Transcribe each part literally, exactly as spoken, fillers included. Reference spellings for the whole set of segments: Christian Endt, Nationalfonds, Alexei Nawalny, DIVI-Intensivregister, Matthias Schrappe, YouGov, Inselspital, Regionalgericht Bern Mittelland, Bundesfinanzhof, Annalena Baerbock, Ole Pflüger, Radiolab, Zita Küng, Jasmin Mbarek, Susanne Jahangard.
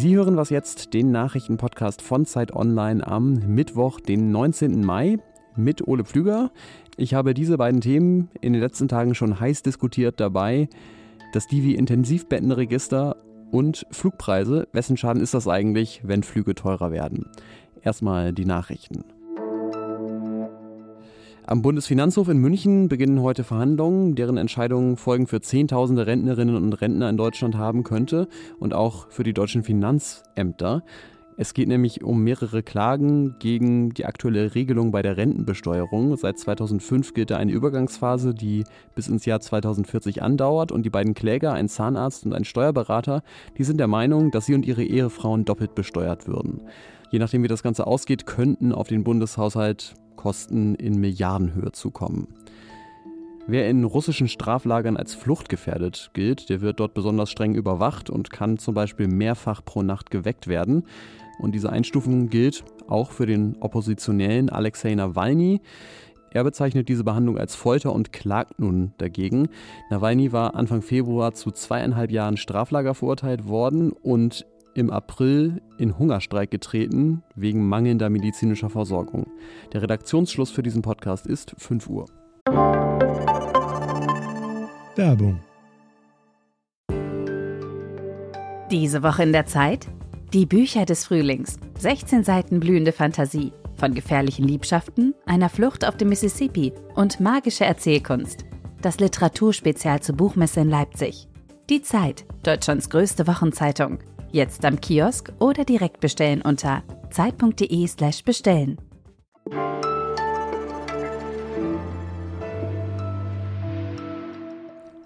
Sie hören was jetzt, den Nachrichtenpodcast von Zeit Online am Mittwoch, den neunzehnten Mai mit Ole Pflüger. Ich habe diese beiden Themen in den letzten Tagen schon heiß diskutiert, dabei das D I V I-Intensivbettregister und Flugpreise. Wessen Schaden ist das eigentlich, wenn Flüge teurer werden? Erstmal die Nachrichten. Am Bundesfinanzhof in München beginnen heute Verhandlungen, deren Entscheidungen Folgen für zehntausende Rentnerinnen und Rentner in Deutschland haben könnte und auch für die deutschen Finanzämter. Es geht nämlich um mehrere Klagen gegen die aktuelle Regelung bei der Rentenbesteuerung. Seit zweitausendfünf gilt da eine Übergangsphase, die bis ins Jahr zweitausendvierzig andauert. Und die beiden Kläger, ein Zahnarzt und ein Steuerberater, die sind der Meinung, dass sie und ihre Ehefrauen doppelt besteuert würden. Je nachdem, wie das Ganze ausgeht, könnten auf den Bundeshaushalt Kosten in Milliardenhöhe zukommen. Wer in russischen Straflagern als fluchtgefährdet gilt, der wird dort besonders streng überwacht und kann zum Beispiel mehrfach pro Nacht geweckt werden. Und diese Einstufung gilt auch für den Oppositionellen Alexei Nawalny. Er bezeichnet diese Behandlung als Folter und klagt nun dagegen. Nawalny war Anfang Februar zu zweieinhalb Jahren Straflager verurteilt worden und im April in Hungerstreik getreten wegen mangelnder medizinischer Versorgung. Der Redaktionsschluss für diesen Podcast ist fünf Uhr. Werbung. Diese Woche in der Zeit: Die Bücher des Frühlings. sechzehn Seiten blühende Fantasie. Von gefährlichen Liebschaften, einer Flucht auf dem Mississippi und magische Erzählkunst. Das Literaturspezial zur Buchmesse in Leipzig. Die Zeit, Deutschlands größte Wochenzeitung. Jetzt am Kiosk oder direkt bestellen unter zeit.de slash bestellen.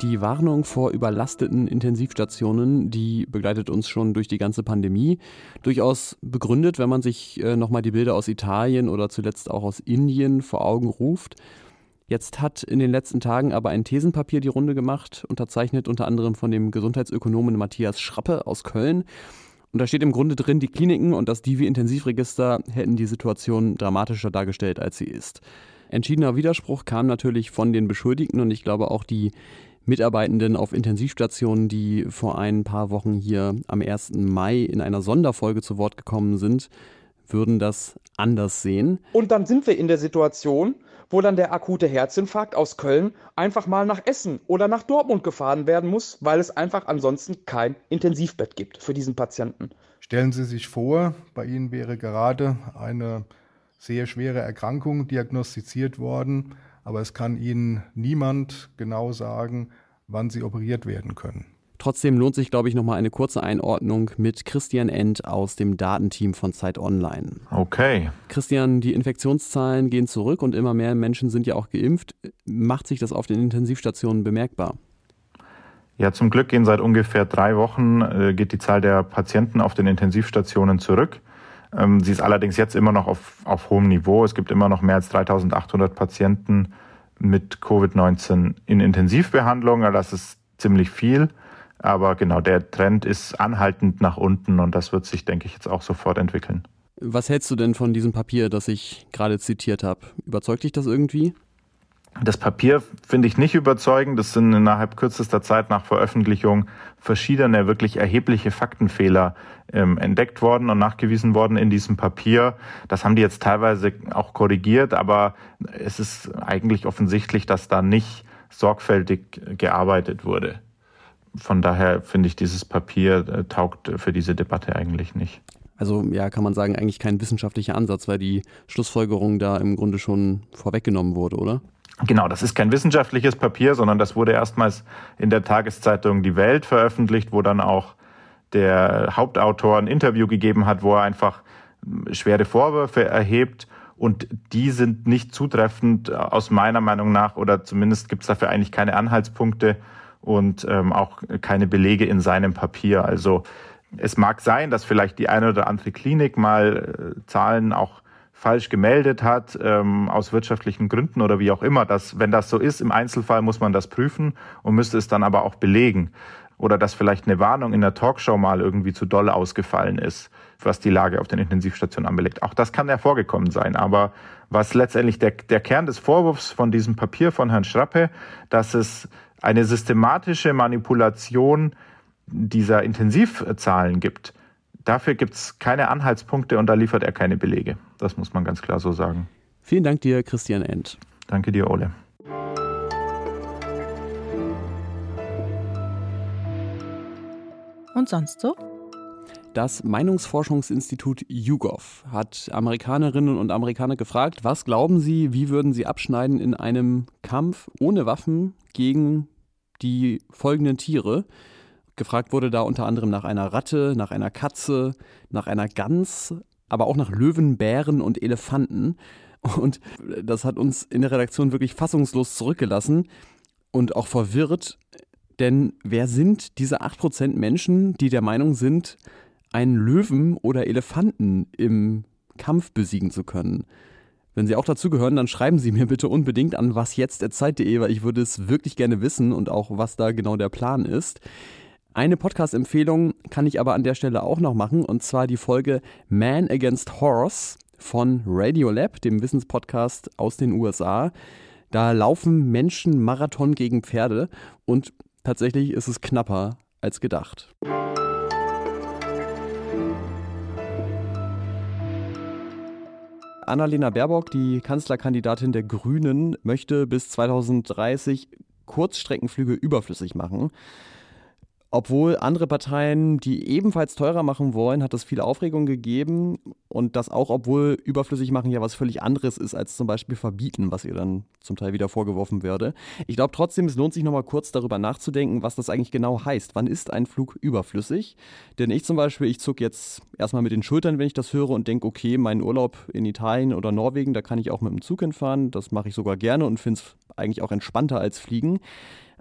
Die Warnung vor überlasteten Intensivstationen, die begleitet uns schon durch die ganze Pandemie. Durchaus begründet, wenn man sich äh, nochmal die Bilder aus Italien oder zuletzt auch aus Indien vor Augen ruft. Jetzt hat in den letzten Tagen aber ein Thesenpapier die Runde gemacht, unterzeichnet unter anderem von dem Gesundheitsökonomen Matthias Schrappe aus Köln. Und da steht im Grunde drin, die Kliniken und das D I V I-Intensivregister hätten die Situation dramatischer dargestellt, als sie ist. Entschiedener Widerspruch kam natürlich von den Beschuldigten und ich glaube auch die Mitarbeitenden auf Intensivstationen, die vor ein paar Wochen hier am ersten Mai in einer Sonderfolge zu Wort gekommen sind, würden das anders sehen. Und dann sind wir in der Situation, wo dann der akute Herzinfarkt aus Köln einfach mal nach Essen oder nach Dortmund gefahren werden muss, weil es einfach ansonsten kein Intensivbett gibt für diesen Patienten. Stellen Sie sich vor, bei Ihnen wäre gerade eine sehr schwere Erkrankung diagnostiziert worden, aber es kann Ihnen niemand genau sagen, wann Sie operiert werden können. Trotzdem lohnt sich, glaube ich, nochmal eine kurze Einordnung mit Christian Endt aus dem Datenteam von Zeit Online. Okay. Christian, die Infektionszahlen gehen zurück und immer mehr Menschen sind ja auch geimpft. Macht sich das auf den Intensivstationen bemerkbar? Ja, zum Glück gehen seit ungefähr drei Wochen äh, geht die Zahl der Patienten auf den Intensivstationen zurück. Ähm, sie ist allerdings jetzt immer noch auf, auf hohem Niveau. Es gibt immer noch mehr als dreitausendachthundert Patienten mit Covid neunzehn in Intensivbehandlung. Das ist ziemlich viel. Aber genau, der Trend ist anhaltend nach unten und das wird sich, denke ich, jetzt auch sofort entwickeln. Was hältst du denn von diesem Papier, das ich gerade zitiert habe? Überzeugt dich das irgendwie? Das Papier finde ich nicht überzeugend. Das sind innerhalb kürzester Zeit nach Veröffentlichung verschiedene wirklich erhebliche Faktenfehler ähm, entdeckt worden und nachgewiesen worden in diesem Papier. Das haben die jetzt teilweise auch korrigiert, aber es ist eigentlich offensichtlich, dass da nicht sorgfältig gearbeitet wurde. Von daher finde ich, dieses Papier äh, taugt für diese Debatte eigentlich nicht. Also ja, kann man sagen, eigentlich kein wissenschaftlicher Ansatz, weil die Schlussfolgerung da im Grunde schon vorweggenommen wurde, oder? Genau, das ist kein wissenschaftliches Papier, sondern das wurde erstmals in der Tageszeitung Die Welt veröffentlicht, wo dann auch der Hauptautor ein Interview gegeben hat, wo er einfach schwere Vorwürfe erhebt. Und die sind nicht zutreffend aus meiner Meinung nach, oder zumindest gibt es dafür eigentlich keine Anhaltspunkte, und ähm, auch keine Belege in seinem Papier. Also es mag sein, dass vielleicht die eine oder andere Klinik mal äh, Zahlen auch falsch gemeldet hat, ähm, aus wirtschaftlichen Gründen oder wie auch immer. Das, wenn das so ist, im Einzelfall muss man das prüfen und müsste es dann aber auch belegen. Oder dass vielleicht eine Warnung in der Talkshow mal irgendwie zu doll ausgefallen ist, was die Lage auf den Intensivstationen anbelangt. Auch das kann ja vorgekommen sein. Aber was letztendlich der, der Kern des Vorwurfs von diesem Papier von Herrn Schrappe, dass es eine systematische Manipulation dieser Intensivzahlen gibt, Dafür gibt es keine Anhaltspunkte und da liefert er keine Belege. Das muss man ganz klar so sagen. Vielen Dank dir, Christian Endt. Danke dir, Ole. Und sonst so? Das Meinungsforschungsinstitut YouGov hat Amerikanerinnen und Amerikaner gefragt, was glauben sie, wie würden sie abschneiden in einem Kampf ohne Waffen gegen die folgenden Tiere? Gefragt wurde da unter anderem nach einer Ratte, nach einer Katze, nach einer Gans, aber auch nach Löwen, Bären und Elefanten. Und das hat uns in der Redaktion wirklich fassungslos zurückgelassen und auch verwirrt. Denn wer sind diese acht Prozent Menschen, die der Meinung sind, einen Löwen oder Elefanten im Kampf besiegen zu können? Wenn Sie auch dazugehören, dann schreiben Sie mir bitte unbedingt an wasjetzt at zeit punkt de, weil ich würde es wirklich gerne wissen und auch, was da genau der Plan ist. Eine Podcast-Empfehlung kann ich aber an der Stelle auch noch machen, und zwar die Folge Man Against Horse von Radiolab, dem Wissenspodcast aus den U S A. Da laufen Menschen Marathon gegen Pferde und tatsächlich ist es knapper als gedacht. Annalena Baerbock, die Kanzlerkandidatin der Grünen, möchte bis zwanzig dreißig Kurzstreckenflüge überflüssig machen. Obwohl andere Parteien die ebenfalls teurer machen wollen, hat es viel Aufregung gegeben. Und das auch, obwohl überflüssig machen ja was völlig anderes ist als zum Beispiel verbieten, was ihr dann zum Teil wieder vorgeworfen würde. Ich glaube trotzdem, es lohnt sich nochmal kurz darüber nachzudenken, was das eigentlich genau heißt. Wann ist ein Flug überflüssig? Denn ich zum Beispiel, ich zucke jetzt erstmal mit den Schultern, wenn ich das höre und denke, okay, meinen Urlaub in Italien oder Norwegen, da kann ich auch mit dem Zug hinfahren. Das mache ich sogar gerne und finde es eigentlich auch entspannter als fliegen.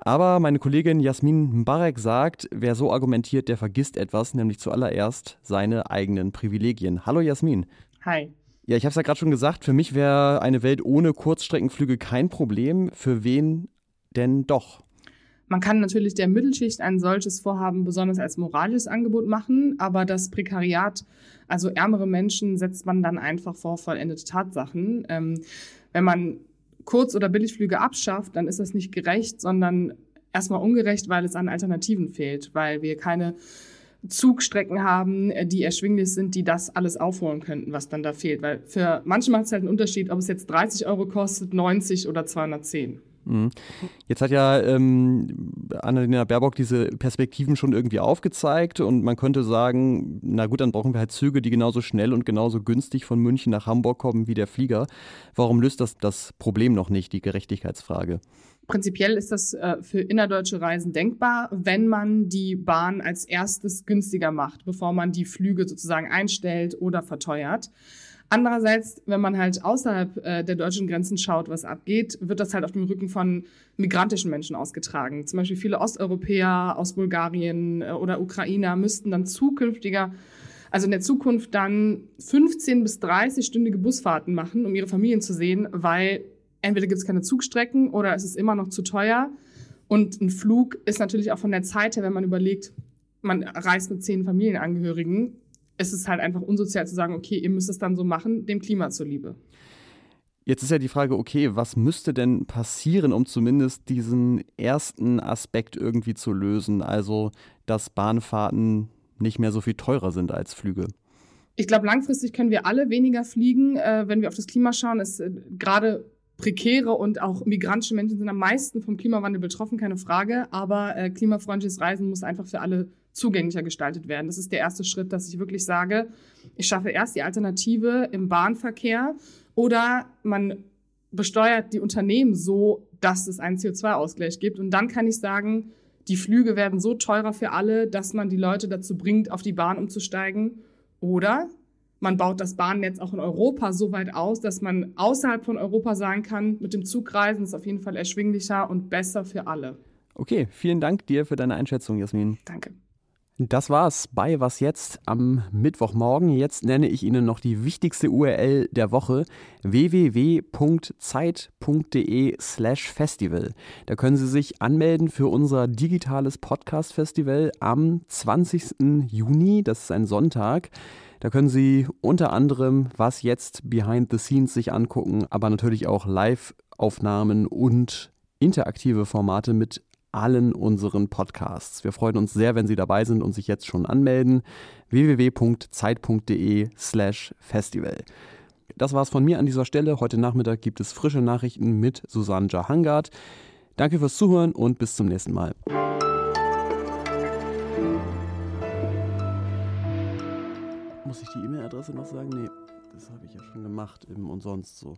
Aber meine Kollegin Jasmin Mbarek sagt, wer so argumentiert, der vergisst etwas, nämlich zuallererst seine eigenen Privilegien. Hallo Jasmin. Hi. Ja, ich habe es ja gerade schon gesagt, für mich wäre eine Welt ohne Kurzstreckenflüge kein Problem. Für wen denn doch? Man kann natürlich der Mittelschicht ein solches Vorhaben besonders als moralisches Angebot machen, aber das Prekariat, also ärmere Menschen, setzt man dann einfach vor vollendete Tatsachen. Ähm, wenn man Kurz- oder Billigflüge abschafft, dann ist das nicht gerecht, sondern erstmal ungerecht, weil es an Alternativen fehlt, weil wir keine Zugstrecken haben, die erschwinglich sind, die das alles aufholen könnten, was dann da fehlt. Weil für manche macht es halt einen Unterschied, ob es jetzt dreißig Euro kostet, neunzig oder zweihundertzehn. Jetzt hat ja ähm, Annalena Baerbock diese Perspektiven schon irgendwie aufgezeigt und man könnte sagen, na gut, dann brauchen wir halt Züge, die genauso schnell und genauso günstig von München nach Hamburg kommen wie der Flieger. Warum löst das das Problem noch nicht, die Gerechtigkeitsfrage? Prinzipiell ist das äh, für innerdeutsche Reisen denkbar, wenn man die Bahn als erstes günstiger macht, bevor man die Flüge sozusagen einstellt oder verteuert. Andererseits, wenn man halt außerhalb äh, der deutschen Grenzen schaut, was abgeht, wird das halt auf dem Rücken von migrantischen Menschen ausgetragen. Zum Beispiel viele Osteuropäer aus Bulgarien äh, oder Ukrainer müssten dann zukünftiger, also in der Zukunft dann fünfzehn bis dreißigstündige Busfahrten machen, um ihre Familien zu sehen, weil entweder gibt es keine Zugstrecken oder es ist immer noch zu teuer. Und ein Flug ist natürlich auch von der Zeit her, wenn man überlegt, man reist mit zehn Familienangehörigen, es ist halt einfach unsozial zu sagen, okay, ihr müsst es dann so machen, dem Klima zuliebe. Jetzt ist ja die Frage, okay, was müsste denn passieren, um zumindest diesen ersten Aspekt irgendwie zu lösen? Also, dass Bahnfahrten nicht mehr so viel teurer sind als Flüge. Ich glaube, langfristig können wir alle weniger fliegen. Äh, wenn wir auf das Klima schauen, ist äh, gerade prekäre und auch migrantische Menschen sind am meisten vom Klimawandel betroffen, keine Frage. Aber äh, klimafreundliches Reisen muss einfach für alle zugänglicher gestaltet werden. Das ist der erste Schritt, dass ich wirklich sage, ich schaffe erst die Alternative im Bahnverkehr oder man besteuert die Unternehmen so, dass es einen C O zwei Ausgleich gibt. Und dann kann ich sagen, die Flüge werden so teurer für alle, dass man die Leute dazu bringt, auf die Bahn umzusteigen. Oder man baut das Bahnnetz auch in Europa so weit aus, dass man außerhalb von Europa sagen kann, mit dem Zugreisen ist auf jeden Fall erschwinglicher und besser für alle. Okay, vielen Dank dir für deine Einschätzung, Jasmin. Danke. Das war's bei Was Jetzt am Mittwochmorgen. Jetzt nenne ich Ihnen noch die wichtigste U R L der Woche: w w w punkt zeit punkt de slash festival. Da können Sie sich anmelden für unser digitales Podcast-Festival am zwanzigsten Juni. Das ist ein Sonntag. Da können Sie unter anderem Was Jetzt Behind the Scenes sich angucken, aber natürlich auch Live-Aufnahmen und interaktive Formate mit allen unseren Podcasts. Wir freuen uns sehr, wenn Sie dabei sind und sich jetzt schon anmelden. w w w punkt zeit punkt de slash festival. Das war's von mir an dieser Stelle. Heute Nachmittag gibt es frische Nachrichten mit Susanne Jahangard. Danke fürs Zuhören und bis zum nächsten Mal. Muss ich die E-Mail-Adresse noch sagen? Nee, das habe ich ja schon gemacht, im und sonst so.